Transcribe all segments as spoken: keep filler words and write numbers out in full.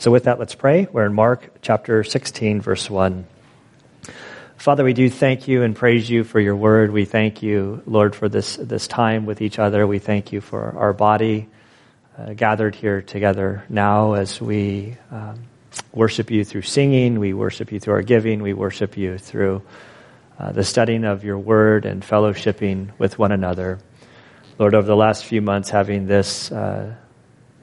So with that, let's pray. We're in Mark chapter sixteen, verse one. Father, we do thank you and praise you for your word. We thank you, Lord, for this, this time with each other. We thank you for our body uh, gathered here together now as we um, worship you through singing. We worship you through our giving. We worship you through uh, the studying of your word and fellowshipping with one another. Lord, over the last few months, having this uh,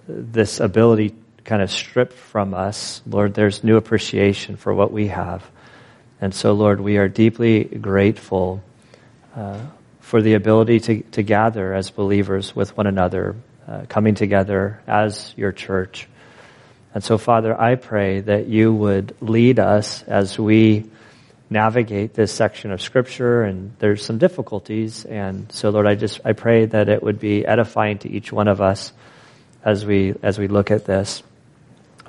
this ability kind of stripped from us, Lord, there's new appreciation for what we have. And so, Lord, we are deeply grateful uh, for the ability to, to gather as believers with one another, uh, coming together as your church. And so, Father, I pray that you would lead us as we navigate this section of Scripture, and there's some difficulties. And so, Lord, I just I pray that it would be edifying to each one of us as we as we look at this.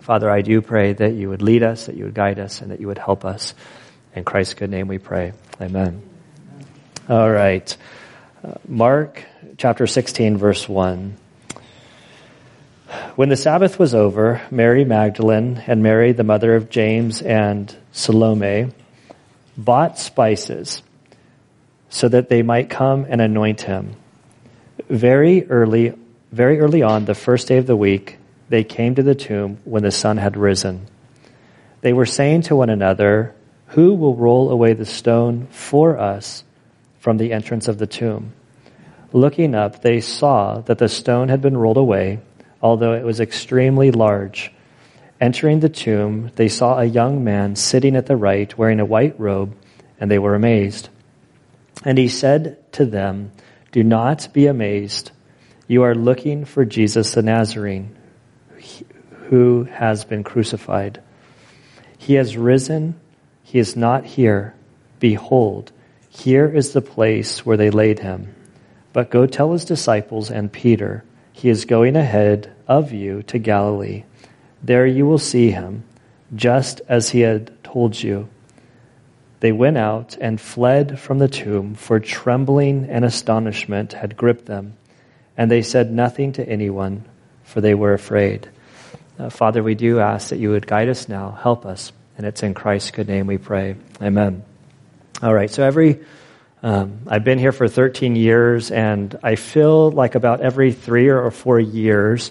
Father, I do pray that you would lead us, that you would guide us, and that you would help us. In Christ's good name we pray. Amen. All right. Mark chapter sixteen, verse one. When the Sabbath was over, Mary Magdalene and Mary, the mother of James and Salome, bought spices so that they might come and anoint him. Very early, very early on, the first day of the week, they came to the tomb when the sun had risen. They were saying to one another, "Who will roll away the stone for us from the entrance of the tomb?" Looking up, they saw that the stone had been rolled away, although it was extremely large. Entering the tomb, they saw a young man sitting at the right, wearing a white robe, and they were amazed. And he said to them, "Do not be amazed. You are looking for Jesus the Nazarene, who has been crucified. He has risen. He is not here. Behold, here is the place where they laid him. But go tell his disciples and Peter, he is going ahead of you to Galilee. There you will see him, just as he had told you." They went out and fled from the tomb, for trembling and astonishment had gripped them. And they said nothing to anyone, for they were afraid. Uh, Father, we do ask that you would guide us now. Help us. And it's in Christ's good name we pray. Amen. All right, so every, um, I've been here for thirteen years, and I feel like about every three or four years,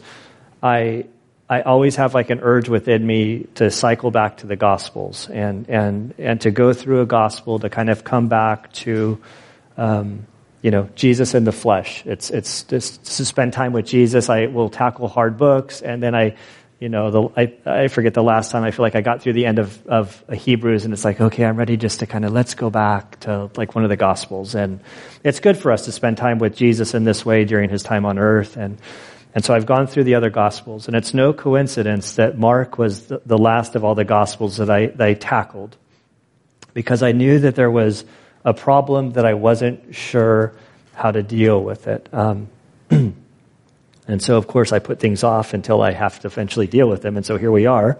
I I always have like an urge within me to cycle back to the Gospels and and, and to go through a Gospel to kind of come back to, um, you know, Jesus in the flesh. It's, it's just to spend time with Jesus. I will tackle hard books, and then I... You know, the, I, I forget the last time I feel like I got through the end of, of Hebrews, and it's like, okay, I'm ready just to kind of, let's go back to like one of the Gospels. And it's good for us to spend time with Jesus in this way during his time on earth. And, and so I've gone through the other Gospels, and it's no coincidence that Mark was the, the last of all the Gospels that I, that I tackled, because I knew that there was a problem that I wasn't sure how to deal with it. Um, And so, of course, I put things off until I have to eventually deal with them. And so here we are.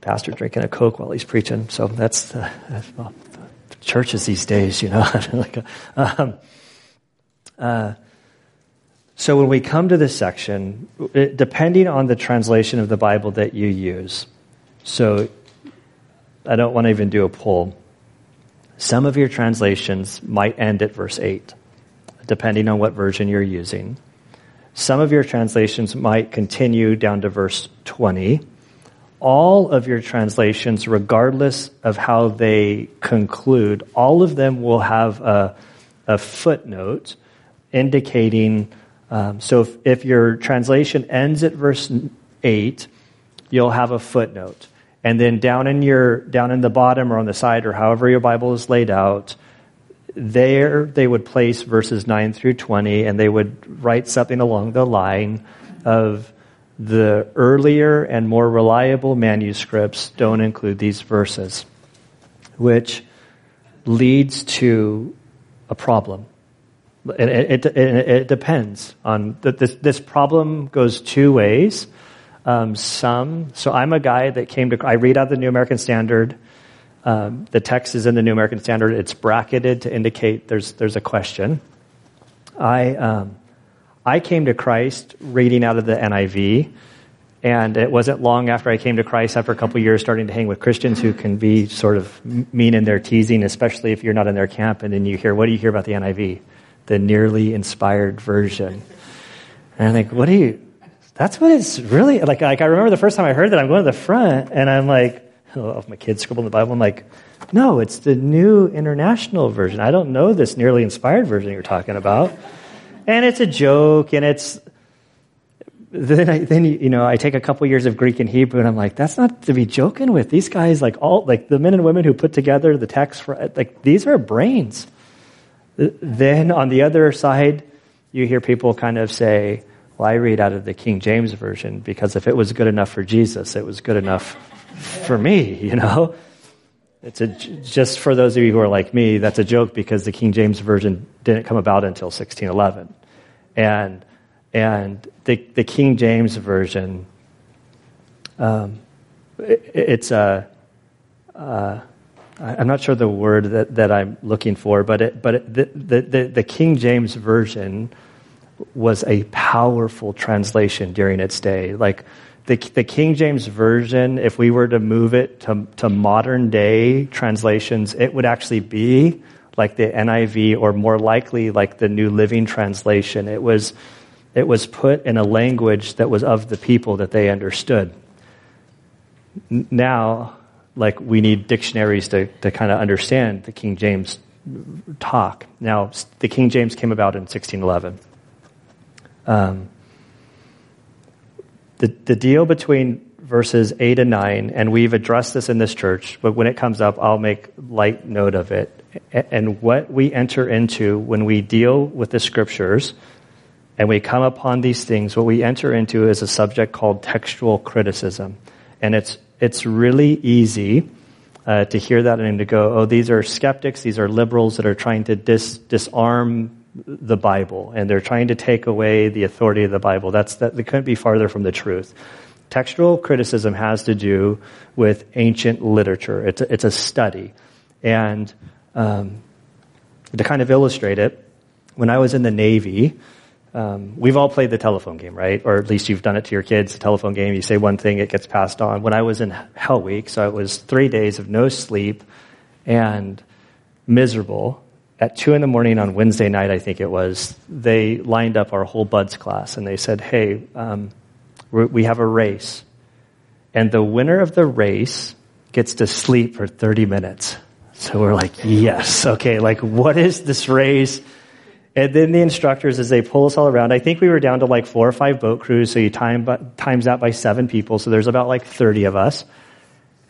Pastor drinking a Coke while he's preaching. So that's, uh, that's well, the churches these days, you know. like a, um, uh, so when we come to this section, it, depending on the translation of the Bible that you use, so I don't want to even do a poll. Some of your translations might end at verse eight. Depending on what version you're using. Some of your translations might continue down to verse twenty. All of your translations, regardless of how they conclude, all of them will have a, a footnote indicating, um, so if, if your translation ends at verse eight, you'll have a footnote. And then down in your, down in the bottom or on the side or however your Bible is laid out, there they would place verses nine through twenty, and they would write something along the line of the earlier and more reliable manuscripts don't include these verses, which leads to a problem. And it, it, it depends on that. This, this problem goes two ways. Um, some, so I'm a guy that came to, I read out the New American Standard. Um, the text is in the New American Standard. It's bracketed to indicate there's there's a question. I um, I came to Christ reading out of the N I V, and it wasn't long after I came to Christ, after a couple of years starting to hang with Christians who can be sort of mean in their teasing, especially if you're not in their camp, and then you hear, what do you hear about the N I V? The nearly inspired version. And I think, what do you, that's what it's really, like, like I remember the first time I heard that, I'm going to the front, and I'm like, oh, my kids scribble in the Bible, I'm like, no, it's the New International Version. I don't know this nearly inspired version you're talking about. And it's a joke, and it's, Then, I, then you know, I take a couple years of Greek and Hebrew, and I'm like, that's not to be joking with. These guys, like all, like the men and women who put together the text, for, like these are brains. Then on the other side, you hear people kind of say, "Well, I read out of the King James Version because if it was good enough for Jesus, it was good enough for me." You know, it's a just for those of you who are like me, that's a joke because the King James Version didn't come about until sixteen eleven, and. And the, the King James Version, um, it, it's a, uh, I'm not sure the word that, that I'm looking for, but it, but it, the, the, the King James Version was a powerful translation during its day. Like the, the King James Version, if we were to move it to, to modern day translations, it would actually be like the N I V or more likely like the New Living Translation. It was... It was put in a language that was of the people that they understood. Now, like, we need dictionaries to, to kind of understand the King James talk. Now, the King James came about in sixteen eleven. Um, the, the deal between verses eight and nine, and we've addressed this in this church, but when it comes up, I'll make light note of it. And what we enter into when we deal with the scriptures... And we come upon these things, what we enter into is a subject called textual criticism. And it's it's really easy uh, to hear that and to go, oh, these are skeptics, these are liberals that are trying to dis, disarm the Bible, and they're trying to take away the authority of the Bible. That's that, they couldn't be farther from the truth. Textual criticism has to do with ancient literature. It's a, it's a study. And um, to kind of illustrate it, when I was in the Navy... Um, we've all played the telephone game, right? Or at least you've done it to your kids, the telephone game. You say one thing, it gets passed on. When I was in Hell Week, so it was three days of no sleep and miserable. At two in the morning on Wednesday night, I think it was, they lined up our whole Buds class and they said, hey, um, we have a race. And the winner of the race gets to sleep for thirty minutes. So we're like, yes, okay, like what is this race? And then the instructors, as they pull us all around, I think we were down to like four or five boat crews, so you time times that by seven people, so there's about like thirty of us.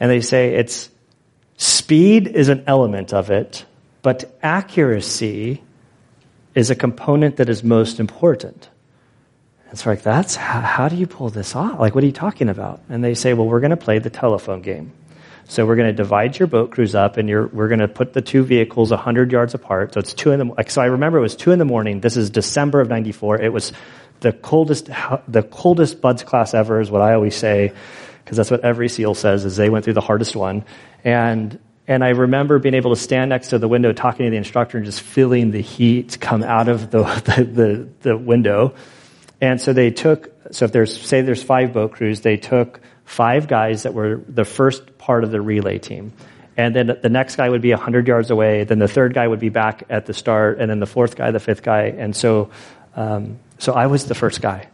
And they say it's speed is an element of it, but accuracy is a component that is most important. It's like, that's how, how do you pull this off? Like, what are you talking about? And they say, well, we're going to play the telephone game. So we're going to divide your boat crews up, and you're, we're going to put the two vehicles one hundred yards apart. So it's two in the like. So I remember it was two in the morning. This is December of ninety-four. It was the coldest, the coldest Buds class ever, is what I always say, because that's what every SEAL says. Is they went through the hardest one, and and I remember being able to stand next to the window, talking to the instructor, and just feeling the heat come out of the the, the, the window. And so they took. So if there's say there's five boat crews, they took. Five guys that were the first part of the relay team. And then the next guy would be one hundred yards away. Then the third guy would be back at the start. And then the fourth guy, the fifth guy. And so um, so I was the first guy.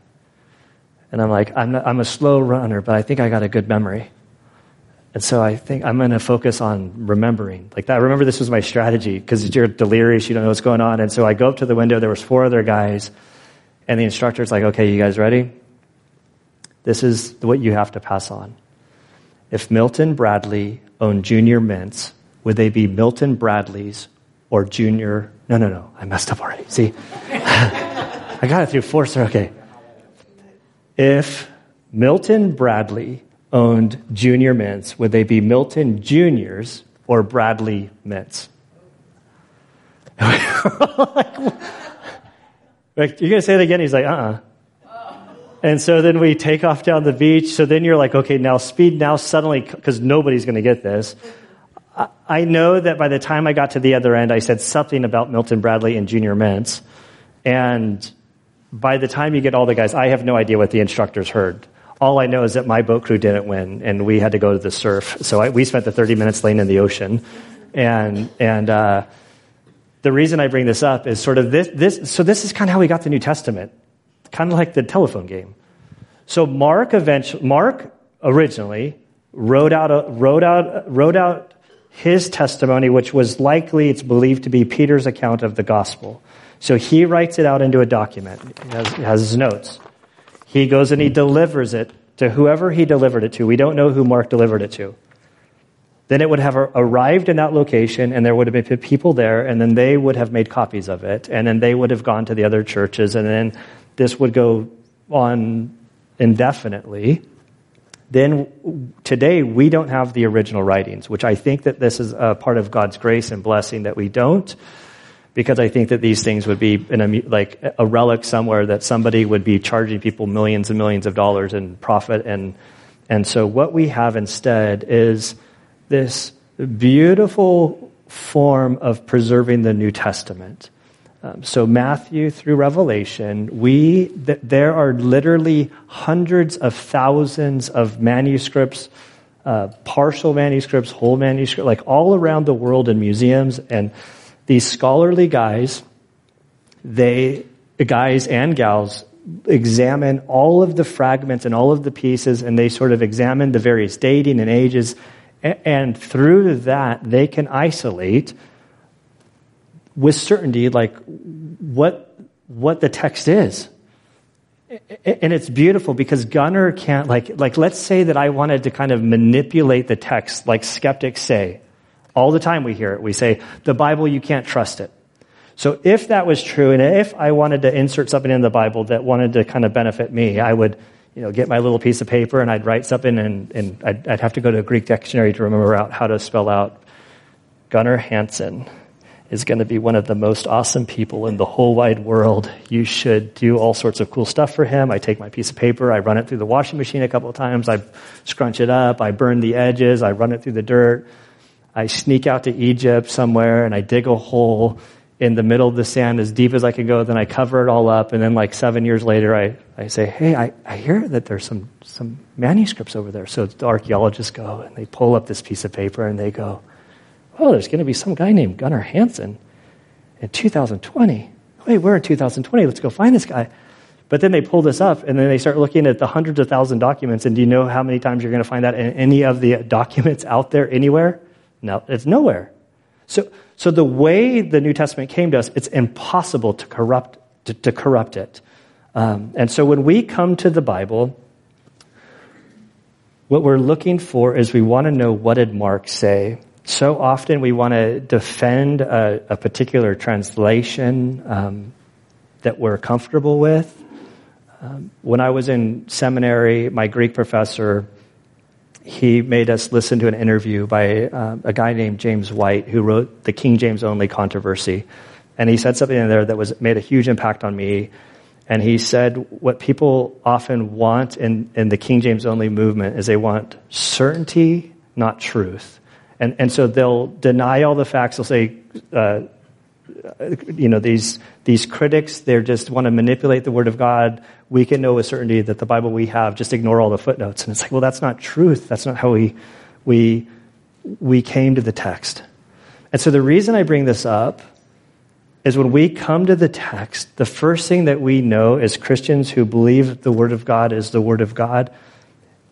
And I'm like, I'm, not, I'm a slow runner, but I think I got a good memory. And so I think I'm going to focus on remembering. Like that. I remember this was my strategy because you're delirious. You don't know what's going on. And so I go up to the window. There was four other guys. And the instructor's like, okay, you guys ready? This is what you have to pass on. If Milton Bradley owned Junior Mints, would they be Milton Bradleys or Junior? No, no, no. I messed up already. See? I got it through four, sir. Okay. If Milton Bradley owned Junior Mints, would they be Milton Juniors or Bradley Mints? like, like, you're going to say it again? He's like, uh-uh. And so then we take off down the beach. So then you're like, okay, now speed now suddenly, because nobody's going to get this. I, I know that by the time I got to the other end, I said something about Milton Bradley and Junior Mints. And by the time you get all the guys, I have no idea what the instructors heard. All I know is that my boat crew didn't win, and we had to go to the surf. So I, we spent the thirty minutes laying in the ocean. And and uh, the reason I bring this up is sort of this. this so this is kind of how we got the New Testament, kind of like the telephone game. So Mark eventually, Mark originally wrote out a, wrote out wrote out his testimony, which was likely, it's believed to be Peter's account of the gospel. So he writes it out into a document. He has, he has his notes. He goes and he delivers it to whoever he delivered it to. We don't know who Mark delivered it to. Then it would have arrived in that location, and there would have been people there, and then they would have made copies of it, and then they would have gone to the other churches, and then this would go on indefinitely. Then today we don't have the original writings, which I think that this is a part of God's grace and blessing that we don't, because I think that these things would be in a, like a relic somewhere that somebody would be charging people millions and millions of dollars in profit. And and so what we have instead is this beautiful form of preserving the New Testament. Um, so Matthew through Revelation, we th- there are literally hundreds of thousands of manuscripts, uh, partial manuscripts, whole manuscripts, like all around the world in museums. And these scholarly guys, they, guys and gals, examine all of the fragments and all of the pieces, and they sort of examine the various dating and ages, and through that, they can isolate with certainty, like, what what the text is. And it's beautiful because Gunnar can't, like, like let's say that I wanted to kind of manipulate the text, like skeptics say. All the time we hear it. We say, the Bible, you can't trust it. So if that was true, and if I wanted to insert something in the Bible that wanted to kind of benefit me, I would, you know, get my little piece of paper and I'd write something, and, and I'd, I'd have to go to a Greek dictionary to remember out how to spell out Gunnar Hansen is going to be one of the most awesome people in the whole wide world. You should do all sorts of cool stuff for him. I take my piece of paper, I run it through the washing machine a couple of times, I scrunch it up, I burn the edges, I run it through the dirt. I sneak out to Egypt somewhere, and I dig a hole in the middle of the sand as deep as I can go. Then I cover it all up, and then like seven years later, I, I say, hey, I, I hear that there's some, some manuscripts over there. So the archaeologists go, and they pull up this piece of paper, and they go, oh, there's going to be some guy named Gunnar Hansen in two thousand twenty. Wait, we're in two thousand twenty. Let's go find this guy. But then they pull this up, and then they start looking at the hundreds of thousands of documents, and do you know how many times you're going to find that in any of the documents out there anywhere? No, it's nowhere. So, so the way the New Testament came to us, it's impossible to corrupt to, to corrupt it. Um, and so, when we come to the Bible, what we're looking for is we want to know, what did Mark say? So often, we want to defend a, a particular translation um, that we're comfortable with. Um, when I was in seminary, my Greek professor, he made us listen to an interview by uh, a guy named James White, who wrote the King James Only Controversy. And he said something in there that was made a huge impact on me. And he said what people often want in, in the King James Only movement is they want certainty, not truth. And and so they'll deny all the facts. They'll say, uh, you know, these these critics, they just want to manipulate the Word of God. We can know with certainty that the Bible we have, just ignore all the footnotes. And it's like, well, that's not truth. That's not how we we we came to the text. And so the reason I bring this up is when we come to the text, the first thing that we know as Christians who believe that the Word of God is the Word of God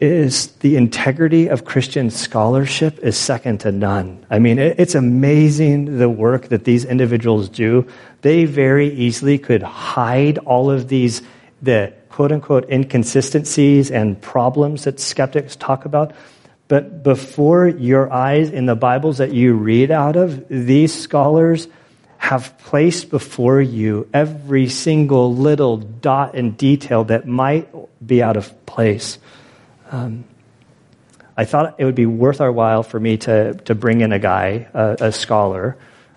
is the integrity of Christian scholarship is second to none. I mean, it's amazing the work that these individuals do. They very easily could hide all of these, the quote-unquote inconsistencies and problems that skeptics talk about. But before your eyes in the Bibles that you read out of, these scholars have placed before you every single little dot and detail that might be out of place. Um, I thought it would be worth our while for me to to bring in a guy, uh, a scholar,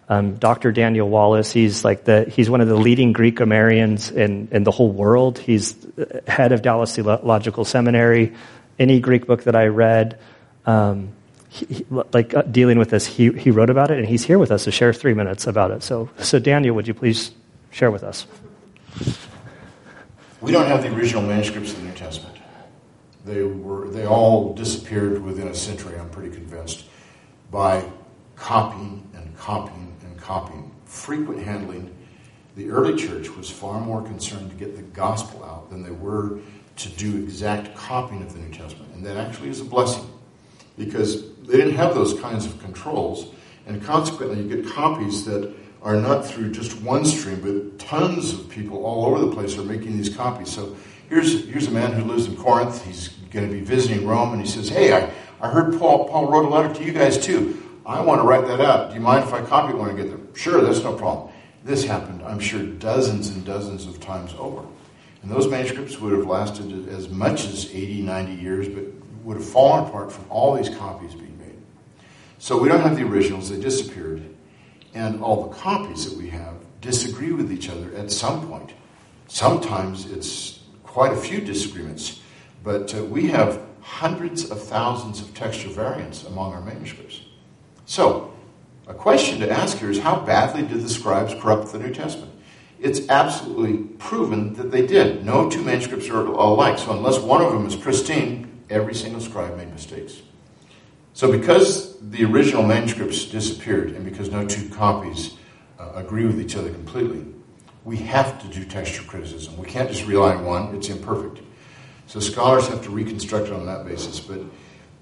um, Doctor Daniel Wallace. He's like the he's one of the leading Greek grammarians in, in the whole world. He's head of Dallas Theological Seminary. Any Greek book that I read, um, he, he, like uh, dealing with this, he he wrote about it, and he's here with us to share three minutes about it. So so Daniel, would you please share with us? We don't have the original manuscripts of the New Testament. They were they all disappeared within a century, I'm pretty convinced, by copying and copying and copying. Frequent handling. The early church was far more concerned to get the gospel out than they were to do exact copying of the New Testament. And that actually is a blessing, because they didn't have those kinds of controls. And consequently, you get copies that are not through just one stream, but tons of people all over the place are making these copies. So here's here's a man who lives in Corinth. He's going to be visiting Rome, and he says, hey, I, I heard Paul, Paul wrote a letter to you guys too. I want to write that out. Do you mind if I copy it when I get there? Sure, that's no problem. This happened, I'm sure, dozens and dozens of times over. And those manuscripts would have lasted as much as eighty, ninety years, but would have fallen apart from all these copies being made. So we don't have the originals. They disappeared. And all the copies that we have disagree with each other at some point. Sometimes it's quite a few disagreements, but uh, we have hundreds of thousands of textual variants among our manuscripts. So a question to ask here is, how badly did the scribes corrupt the New Testament? It's absolutely proven that they did. No two manuscripts are alike, so unless one of them is pristine, every single scribe made mistakes. So because the original manuscripts disappeared, and because no two copies uh, agree with each other completely, we have to do textual criticism. We can't just rely on one. It's imperfect. So scholars have to reconstruct it on that basis. But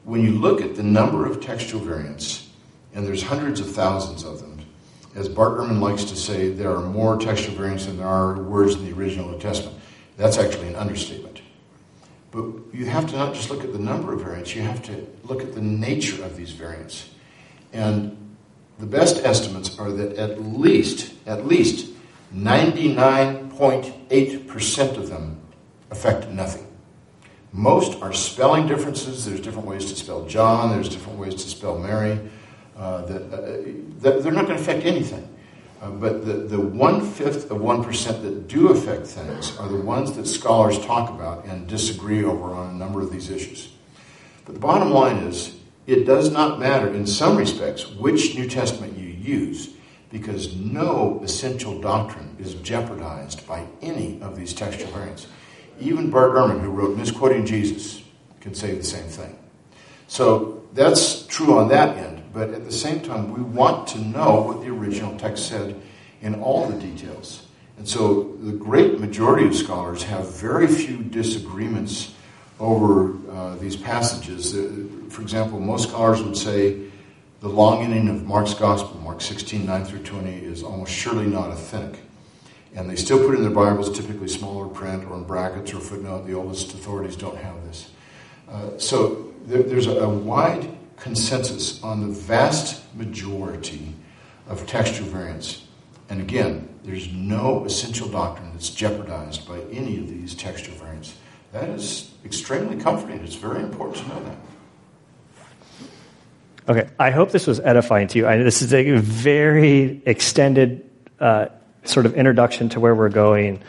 when you look at the number of textual variants, and there's hundreds of thousands of them, as Bart Ehrman likes to say, there are more textual variants than there are words in the original New Testament. That's actually an understatement. But you have to not just look at the number of variants, you have to look at the nature of these variants. And the best estimates are that at least, at least ninety-nine point eight percent of them affect nothing. Most are spelling differences. There's different ways to spell John, there's different ways to spell Mary. Uh, that, uh, that they're not going to affect anything. Uh, but the, the one-fifth of one percent that do affect things are the ones that scholars talk about and disagree over on a number of these issues. But the bottom line is, it does not matter in some respects which New Testament you use, because no essential doctrine is jeopardized by any of these textual variants. Even Bart Ehrman, who wrote Misquoting Jesus, can say the same thing. So that's true on that end. But at the same time, we want to know what the original text said in all the details. And so the great majority of scholars have very few disagreements over uh, these passages. For example, most scholars would say the long ending of Mark's gospel, Mark sixteen, nine through twenty, is almost surely not authentic. And they still put in their Bibles typically smaller print or in brackets or footnote. The oldest authorities don't have this. Uh, so there, there's a, a wide consensus on the vast majority of textual variants. And again, there's no essential doctrine that's jeopardized by any of these textual variants. That is extremely comforting. It's very important to know that. Okay, I hope this was edifying to you. I, this is a very extended uh, sort of introduction to where we're going.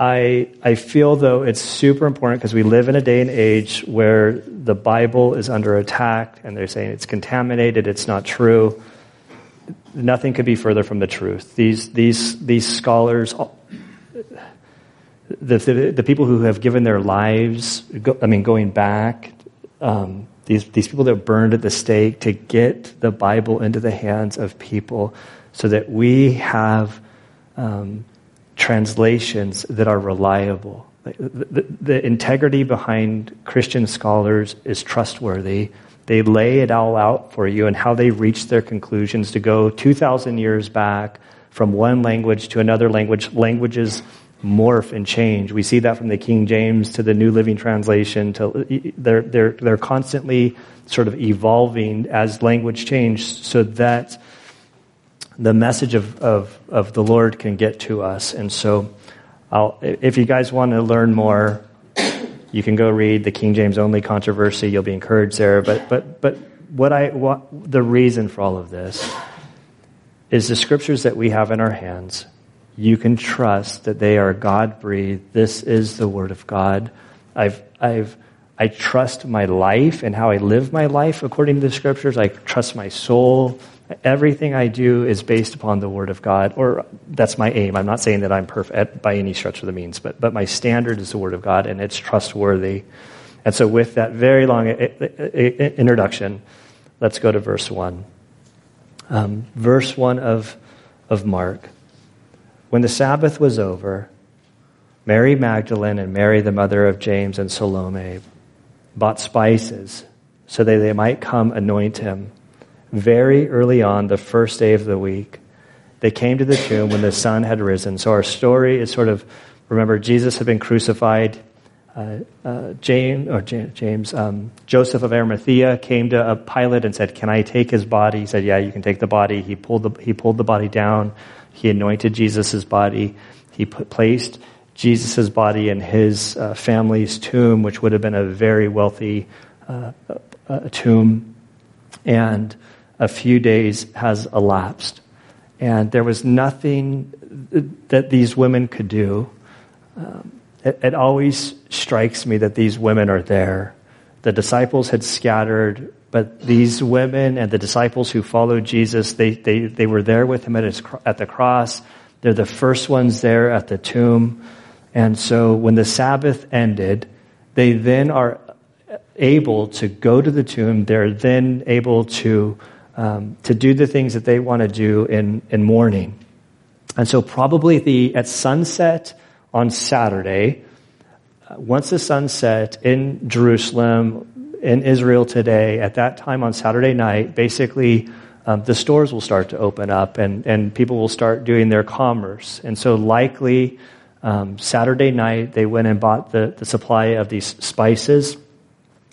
I I feel, though, it's super important because we live in a day and age where the Bible is under attack and they're saying it's contaminated, it's not true. Nothing could be further from the truth. These these these scholars, the the, the people who have given their lives, go, I mean, going back, um, these, these people that burned at the stake to get the Bible into the hands of people so that we have Um, translations that are reliable. The, the, the integrity behind Christian scholars is trustworthy. They lay it all out for you and how they reached their conclusions to go two thousand years back from one language to another language. Languages morph and change. We see that from the King James to the New Living Translation. To, they're, they're, they're constantly sort of evolving as language changes so that the message of, of, of the Lord can get to us. And so I'll, if you guys want to learn more, you can go read the King James Only Controversy. You'll be encouraged there. But but but what I what, the reason for all of this is the scriptures that we have in our hands, you can trust that they are God-breathed. This is the Word of God. I've I've I trust my life and how I live my life according to the scriptures. I trust my soul. Everything I do is based upon the word of God, or that's my aim. I'm not saying that I'm perfect by any stretch of the means, but but my standard is the word of God, and it's trustworthy. And so with that very long introduction, let's go to verse one. Um, verse one of of Mark. When the Sabbath was over, Mary Magdalene and Mary, the mother of James and Salome, bought spices so that they might come anoint him. Very early on, the first day of the week, they came to the tomb when the sun had risen. So our story is sort of, remember, Jesus had been crucified. Uh, uh, James, or James, um, Joseph of Arimathea came to uh, Pilate and said, "Can I take his body?" He said, "Yeah, you can take the body." He pulled the he pulled the body down. He anointed Jesus' body. He put, placed Jesus' body in his uh, family's tomb, which would have been a very wealthy uh, uh, tomb. And a few days has elapsed. And there was nothing that these women could do. Um, it, it always strikes me that these women are there. The disciples had scattered, but these women and the disciples who followed Jesus, they they, they were there with him at, his, at the cross. They're the first ones there at the tomb. And so when the Sabbath ended, they then are able to go to the tomb. They're then able to um, to do the things that they want to do in, in mourning. And so probably the at sunset on Saturday, once the sun set in Jerusalem, in Israel today, at that time on Saturday night, basically um, the stores will start to open up and, and people will start doing their commerce. And so likely... Um, Saturday night, they went and bought the, the supply of these spices.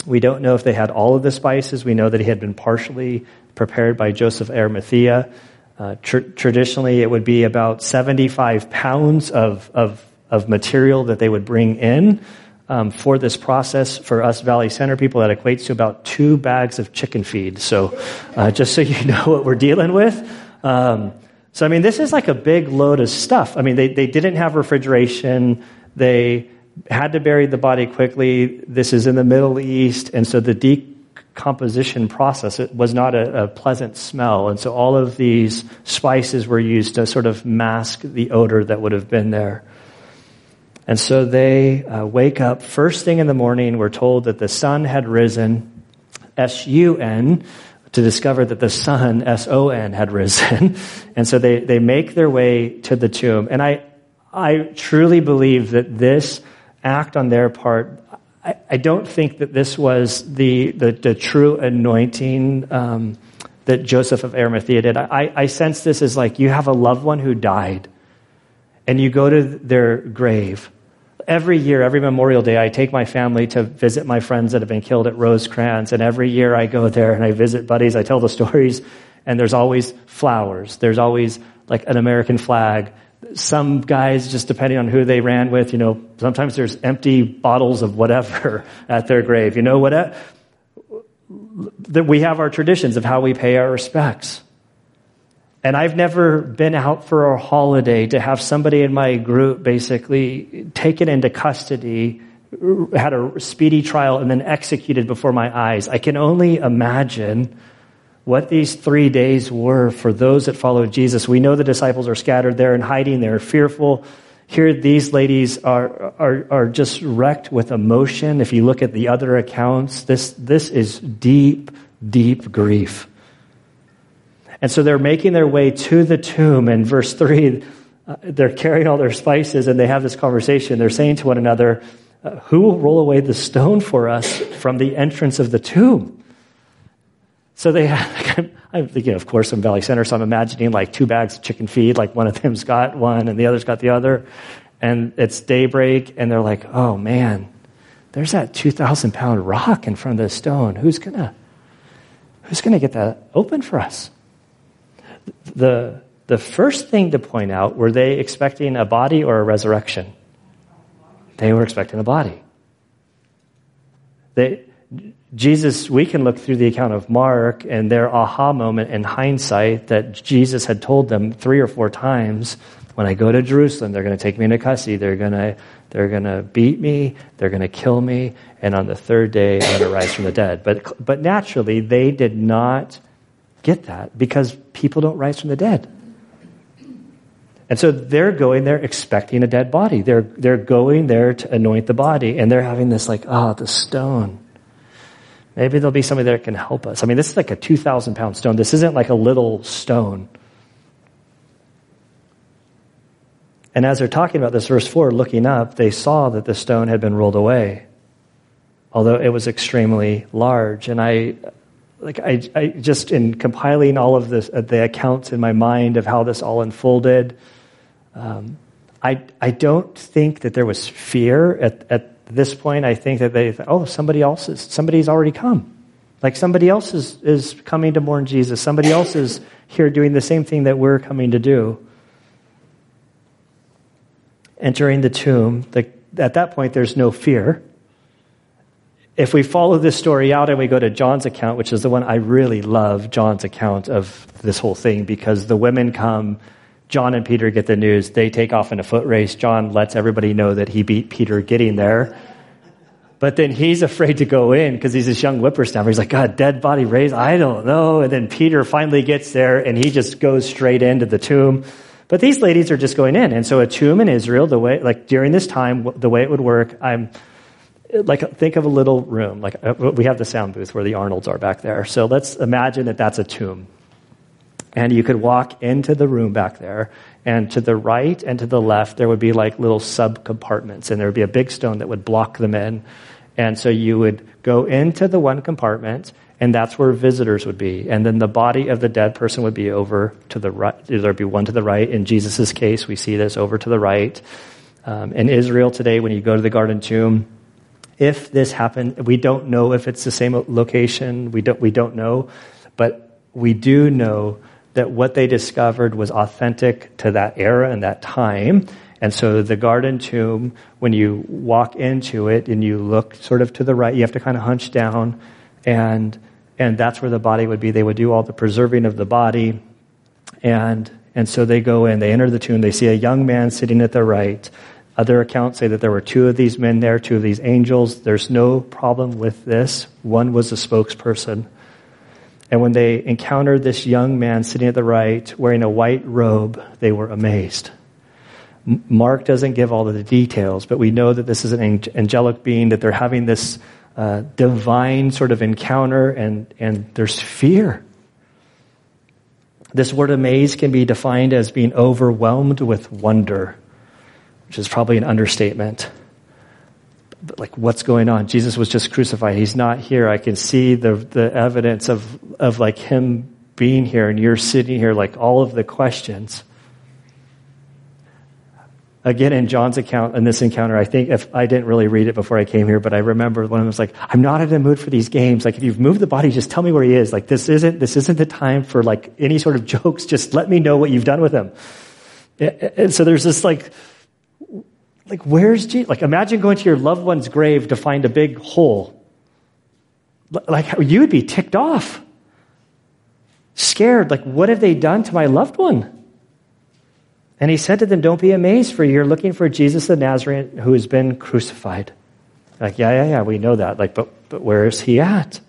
We don't know if they had all of the spices. We know that he had been partially prepared by Joseph Arimathea. Uh, tr- traditionally, it would be about seventy-five pounds of, of, of material that they would bring in um, for this process. For us Valley Center people, that equates to about two bags of chicken feed. So uh, just so you know what we're dealing with. Um So, I mean, this is like a big load of stuff. I mean, they, they didn't have refrigeration. They had to bury the body quickly. This is in the Middle East. And so the decomposition process, it was not a, a pleasant smell. And so all of these spices were used to sort of mask the odor that would have been there. And so they uh, wake up. First thing in the morning, we're told that the sun had risen, S U N, to discover that the sun, S O N, had risen. And so they, they make their way to the tomb. And I I truly believe that this act on their part, I, I don't think that this was the the, the true anointing um, that Joseph of Arimathea did. I, I sense this as like you have a loved one who died and you go to their grave. Every year, every Memorial Day, I take my family to visit my friends that have been killed at Rosecrans. And every year I go there and I visit buddies. I tell the stories. And there's always flowers. There's always like an American flag. Some guys, just depending on who they ran with, you know, sometimes there's empty bottles of whatever at their grave. You know what? That we have our traditions of how we pay our respects. And I've never been out for a holiday to have somebody in my group basically taken into custody, had a speedy trial, and then executed before my eyes. I can only imagine what these three days were for those that followed Jesus. We know the disciples are scattered there and hiding. They're fearful. Here, these ladies are, are, are just wrecked with emotion. If you look at the other accounts, this, this is deep, deep grief. And so they're making their way to the tomb. And verse three, uh, they're carrying all their spices and they have this conversation. They're saying to one another, uh, who will roll away the stone for us from the entrance of the tomb? So they have, like, I'm thinking, of course, I'm Valley Center, so I'm imagining like two bags of chicken feed, like one of them's got one and the other's got the other. And it's daybreak and they're like, oh man, there's that two thousand pound rock in front of the stone. Who's gonna, who's gonna get that open for us? The the first thing to point out, were they expecting a body or a resurrection? They were expecting a body. They, Jesus, we can look through the account of Mark and their aha moment in hindsight that Jesus had told them three or four times When I go to Jerusalem, they're going to take me into custody. They're going to they're going to beat me. They're going to kill me. And on the third day, I'm going to rise from the dead. But but naturally, they did not get that because people don't rise from the dead. And so they're going there expecting a dead body. They're they're going there to anoint the body, and they're having this like, ah, oh, the stone. Maybe there'll be somebody there that can help us. I mean, this is like a two thousand pound stone. This isn't like a little stone. And as they're talking about this, verse four, looking up, they saw that the stone had been rolled away, although it was extremely large. And I, like, I, I just in compiling all of this, uh, the accounts in my mind of how this all unfolded, um, I, I don't think that there was fear at, at this point. I think that they thought, oh, somebody else is, somebody's already come. Like somebody else is, is coming to mourn Jesus. Somebody else is here doing the same thing that we're coming to do. Entering the tomb, the, at that point, there's no fear. If we follow this story out and we go to John's account, which is the one I really love, John's account of this whole thing, because the women come, John and Peter get the news, they take off in a foot race, John lets everybody know that he beat Peter getting there, but then he's afraid to go in because he's this young whippersnapper. He's like, God, dead body raised, I don't know, and then Peter finally gets there and he just goes straight into the tomb. But these ladies are just going in. And so a tomb in Israel, the way, like during this time, the way it would work, I'm like, think of a little room. Like we have the sound booth where the Arnolds are back there. So let's imagine that that's a tomb. And you could walk into the room back there. And to the right and to the left, there would be like little sub-compartments. And there would be a big stone that would block them in. And so you would go into the one compartment, and that's where visitors would be. And then the body of the dead person would be over to the right. There'd be one to the right. In Jesus' case, we see this over to the right. Um, in Israel today, when you go to the Garden Tomb, if this happened, we don't know if it's the same location. We don't, we don't know. But we do know that what they discovered was authentic to that era and that time. And so the Garden Tomb, when you walk into it and you look sort of to the right, you have to kind of hunch down. And and that's where the body would be. They would do all the preserving of the body. And and so they go in, they enter the tomb, they see a young man sitting at the right. Other accounts say that there were two of these men there, two of these angels. There's no problem with this. One was a spokesperson. And when they encountered this young man sitting at the right, wearing a white robe, they were amazed. Mark doesn't give all of the details, but we know that this is an angelic being, that they're having this Uh, divine sort of encounter, and, and there's fear. This word amaze can be defined as being overwhelmed with wonder, which is probably an understatement. But like, what's going on? Jesus was just crucified. He's not here. I can see the, the evidence of, of like him being here, and you're sitting here, like all of the questions. Again, in John's account, in this encounter, I think if I didn't really read it before I came here, but I remember one of them was like, I'm not in the mood for these games. Like, if you've moved the body, just tell me where he is. Like, this isn't, this isn't the time for like any sort of jokes. Just let me know what you've done with him. And so there's this like, like, where's Jesus? Like, imagine going to your loved one's grave to find a big hole. Like, you'd be ticked off, scared. Like, what have they done to my loved one? And he said to them, don't be amazed, for you're looking for Jesus the Nazarene who has been crucified. Like, yeah, yeah, yeah, we know that. Like, but, but where is he at?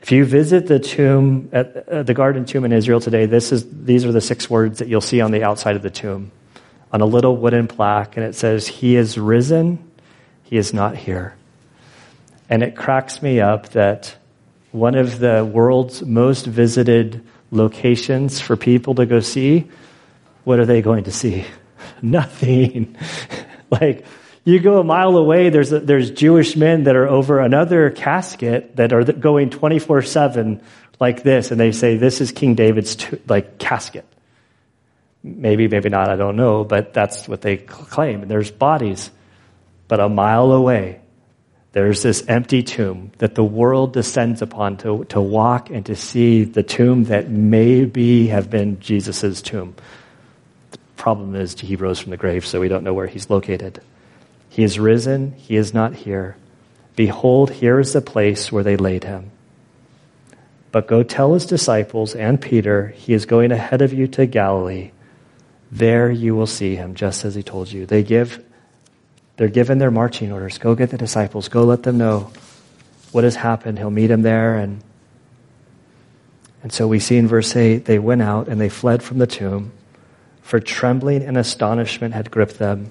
If you visit the tomb, at, uh, the Garden Tomb in Israel today, this is these are the six words that you'll see on the outside of the tomb, on a little wooden plaque, and it says, he is risen, he is not here. And it cracks me up that one of the world's most visited locations for people to go see, what are they going to see? Nothing. Like, you go a mile away, there's a, there's Jewish men that are over another casket that are going twenty-four seven like this, and they say, this is King David's t- like casket. Maybe, maybe not, I don't know, but that's what they claim. And there's bodies. But a mile away, there's this empty tomb that the world descends upon to, to walk and to see the tomb that maybe have been Jesus' tomb. The problem is he rose from the grave, so we don't know where he's located. He is risen. He is not here. Behold, here is the place where they laid him. But go tell his disciples and Peter, he is going ahead of you to Galilee. There you will see him, just as he told you. They give, they're given their marching orders. Go get the disciples. Go let them know what has happened. He'll meet them there. And, and so we see in verse eight, they went out and they fled from the tomb, for trembling and astonishment had gripped them.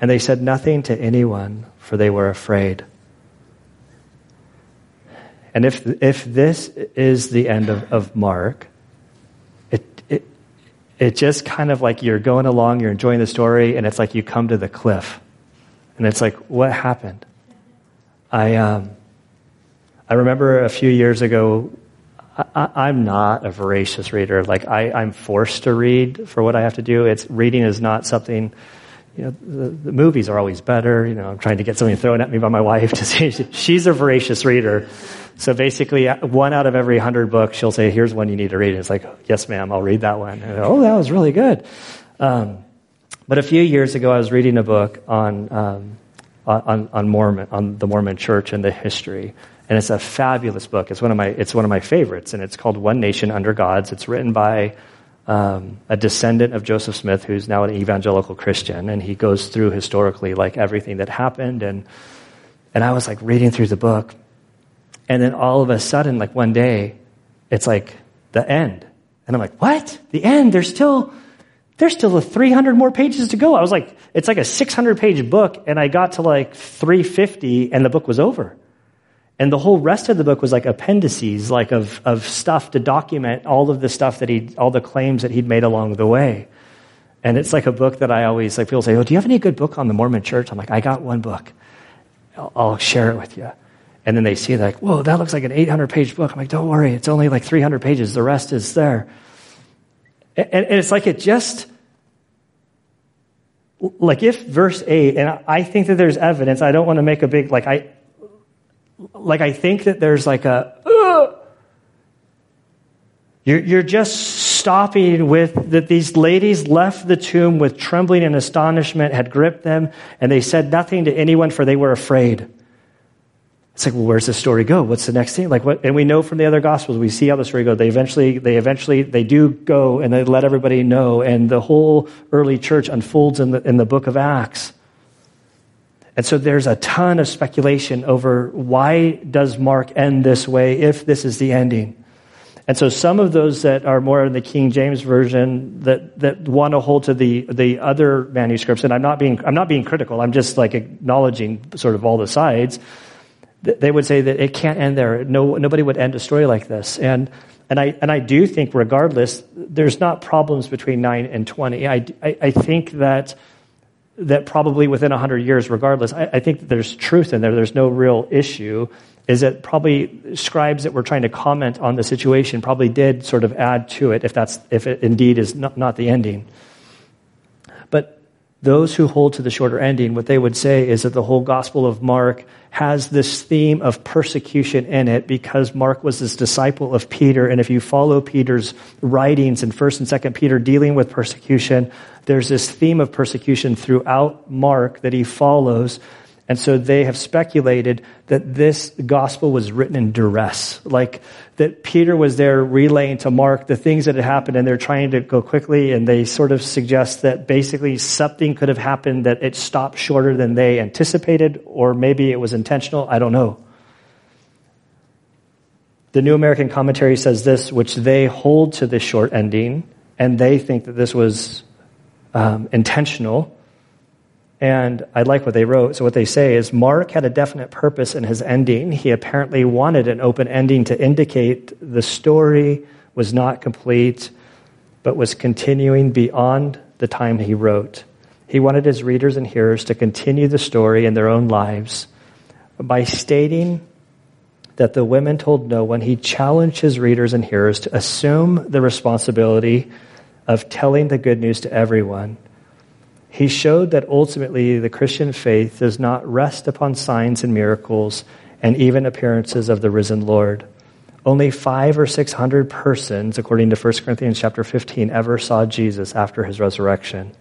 And they said nothing to anyone, for they were afraid. And if if this is the end of, of Mark, it, it it just kind of like you're going along, you're enjoying the story, and it's like you come to the cliff. And it's like, what happened? I um, I remember a few years ago, I, I, I'm not a voracious reader. Like, I, I'm forced to read for what I have to do. It's reading is not something... You know, the, the movies are always better. You know, I'm trying to get something thrown at me by my wife to say she's a voracious reader. So basically, one out of every hundred books, she'll say, "Here's one you need to read." And it's like, "Yes, ma'am, I'll read that one." And, oh, that was really good. Um, but a few years ago, I was reading a book on um, on on Mormon, on the Mormon Church and the history, and it's a fabulous book. It's one of my it's one of my favorites, and it's called One Nation Under Gods. It's written by Um, a descendant of Joseph Smith, who's now an evangelical Christian, and he goes through historically like everything that happened. And and I was like reading through the book, and then all of a sudden, like one day, it's like the end, and I'm like, what? The end? There's still there's still three hundred more pages to go. I was like, it's like a six hundred page book, and I got to like three fifty, and the book was over. And the whole rest of the book was like appendices, like of, of stuff to document all of the stuff that he, all the claims that he'd made along the way. And it's like a book that I always, like people say, oh, do you have any good book on the Mormon Church? I'm like, I got one book. I'll, I'll share it with you. And then they see it, like, whoa, that looks like an eight hundred page book. I'm like, don't worry. It's only like three hundred pages. The rest is there. And, and it's like, it just, like if verse eight, and I think that there's evidence, I don't want to make a big, like I, Like, I think that there's like a, uh, you're, you're just stopping with that these ladies left the tomb with trembling and astonishment had gripped them, and they said nothing to anyone, for they were afraid. It's like, well, where's the story go? What's the next thing? Like, what? And we know from the other Gospels, we see how the story goes. They eventually, they eventually, they do go, and they let everybody know, and the whole early church unfolds in the in the book of Acts. And so there's a ton of speculation over why does Mark end this way if this is the ending. And so some of those that are more in the King James Version that, that want to hold to the, the other manuscripts, and I'm not being I'm not being critical, I'm just like acknowledging sort of all the sides, they would say that it can't end there. No, nobody would end a story like this. And and I and I do think regardless, there's not problems between nine and twenty. I, I, I think that that probably within one hundred years, regardless, I, I think there's truth in there. There's no real issue. Is that probably scribes that were trying to comment on the situation probably did sort of add to it if that's if it indeed is not, not the ending. But those who hold to the shorter ending, what they would say is that the whole Gospel of Mark has this theme of persecution in it because Mark was this disciple of Peter. And if you follow Peter's writings in First and Second Peter dealing with persecution, there's this theme of persecution throughout Mark that he follows. And so they have speculated that this gospel was written in duress, like that Peter was there relaying to Mark the things that had happened, and they're trying to go quickly, and they sort of suggest that basically something could have happened that it stopped shorter than they anticipated, or maybe it was intentional. I don't know. The New American Commentary says this, which they hold to this short ending, and they think that this was um, intentional. And I like what they wrote. So what they say is Mark had a definite purpose in his ending. He apparently wanted an open ending to indicate the story was not complete, but was continuing beyond the time he wrote. He wanted his readers and hearers to continue the story in their own lives. By stating that the women told no one, he challenged his readers and hearers to assume the responsibility of telling the good news to everyone. He showed that ultimately the Christian faith does not rest upon signs and miracles and even appearances of the risen Lord. Only five or six hundred persons, according to First Corinthians chapter fifteen, ever saw Jesus after his resurrection.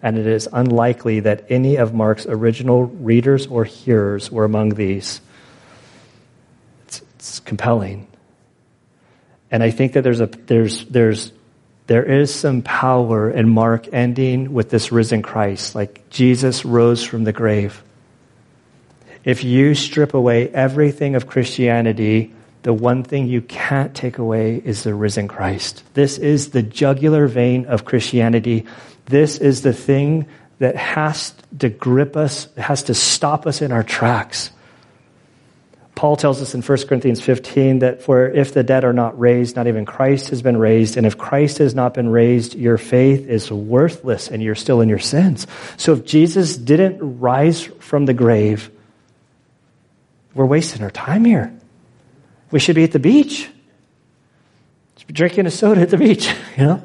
And it is unlikely that any of Mark's original readers or hearers were among these. It's, it's compelling. And I think that there's a there's there's there is some power in Mark ending with this risen Christ, like Jesus rose from the grave. If you strip away everything of Christianity, the one thing you can't take away is the risen Christ. This is the jugular vein of Christianity. This is the thing that has to grip us, has to stop us in our tracks. Paul tells us in First Corinthians fifteen that for if the dead are not raised, not even Christ has been raised. And if Christ has not been raised, your faith is worthless and you're still in your sins. So if Jesus didn't rise from the grave, we're wasting our time here. We should be at the beach. Should be drinking a soda at the beach, you know?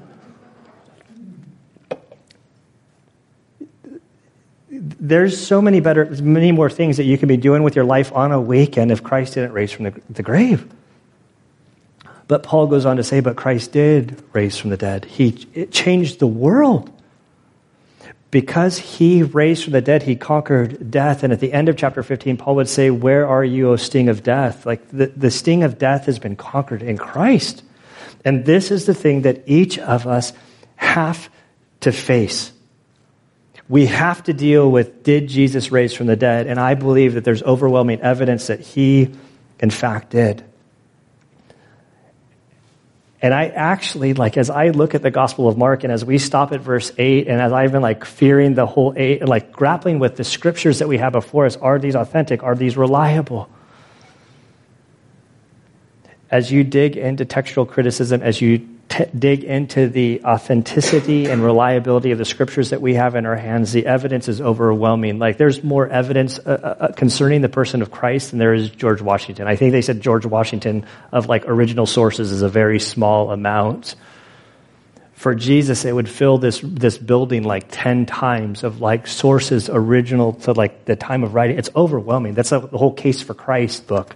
There's so many better, many more things that you can be doing with your life on a weekend if Christ didn't raise from the, the grave. But Paul goes on to say, but Christ did raise from the dead. He it changed the world. Because he raised from the dead, he conquered death. And at the end of chapter fifteen, Paul would say, where are you, O sting of death? Like the, the sting of death has been conquered in Christ. And this is the thing that each of us have to face. We have to deal with, did Jesus raise from the dead? And I believe that there's overwhelming evidence that he, in fact, did. And I actually, like, as I look at the Gospel of Mark and as we stop at verse eight, and as I've been, like, fearing the whole eight, like, grappling with the scriptures that we have before us, are these authentic? Are these reliable? As you dig into textual criticism, as you T- dig into the authenticity and reliability of the scriptures that we have in our hands, the evidence is overwhelming. Like, there's more evidence uh, uh, concerning the person of Christ than there is George Washington. I think they said George Washington of, like, original sources is a very small amount. For Jesus, it would fill this this building like ten times of, like, sources original to, like, the time of writing. It's overwhelming. That's the whole Case for Christ book.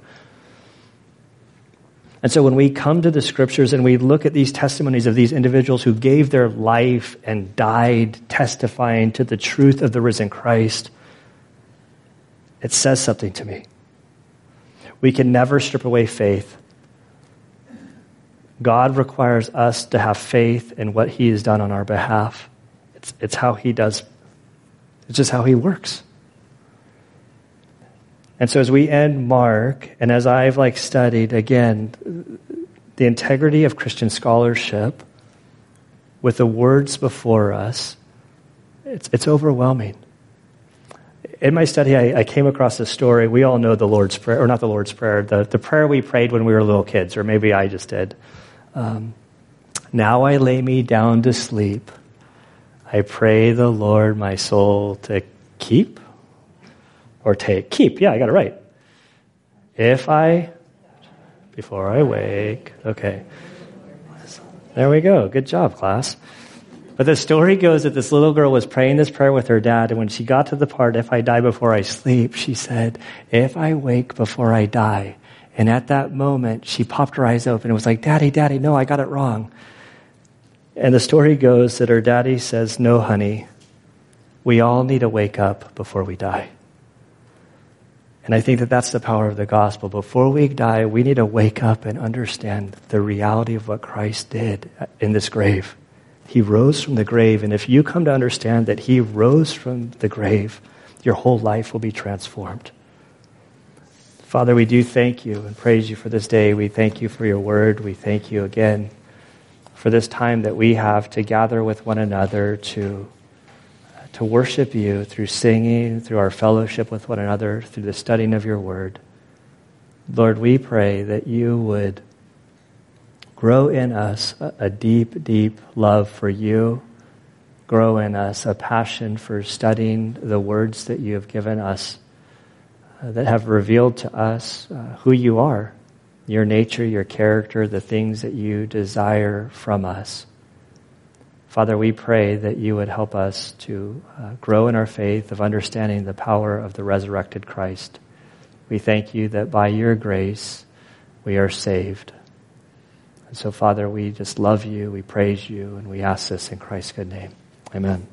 And so when we come to the scriptures and we look at these testimonies of these individuals who gave their life and died testifying to the truth of the risen Christ, it says something to me. We can never strip away faith. God requires us to have faith in what he has done on our behalf. It's, it's how he does. It's just how he works. And so as we end Mark, and as I've, like, studied, again, the integrity of Christian scholarship with the words before us, it's, it's overwhelming. In my study, I, I came across this story. We all know the Lord's Prayer, or not the Lord's Prayer, the, the prayer we prayed when we were little kids, or maybe I just did. Um, now I lay me down to sleep. I pray the Lord my soul to keep. Or take, keep, yeah, I got it right. If I, before I wake, okay. There we go, good job, class. But the story goes that this little girl was praying this prayer with her dad, and when she got to the part, if I die before I sleep, she said, if I wake before I die. And at that moment, she popped her eyes open and was like, Daddy, Daddy, no, I got it wrong. And the story goes that her daddy says, no, honey, we all need to wake up before we die. And I think that that's the power of the gospel. Before we die, we need to wake up and understand the reality of what Christ did in this grave. He rose from the grave. And if you come to understand that he rose from the grave, your whole life will be transformed. Father, we do thank you and praise you for this day. We thank you for your word. We thank you again for this time that we have to gather with one another to to worship you through singing, through our fellowship with one another, through the studying of your word. Lord, we pray that you would grow in us a deep, deep love for you, grow in us a passion for studying the words that you have given us, uh, that have revealed to us uh, who you are, your nature, your character, the things that you desire from us. Father, we pray that you would help us to uh, grow in our faith of understanding the power of the resurrected Christ. We thank you that by your grace we are saved. And so, Father, we just love you, we praise you, and we ask this in Christ's good name. Amen.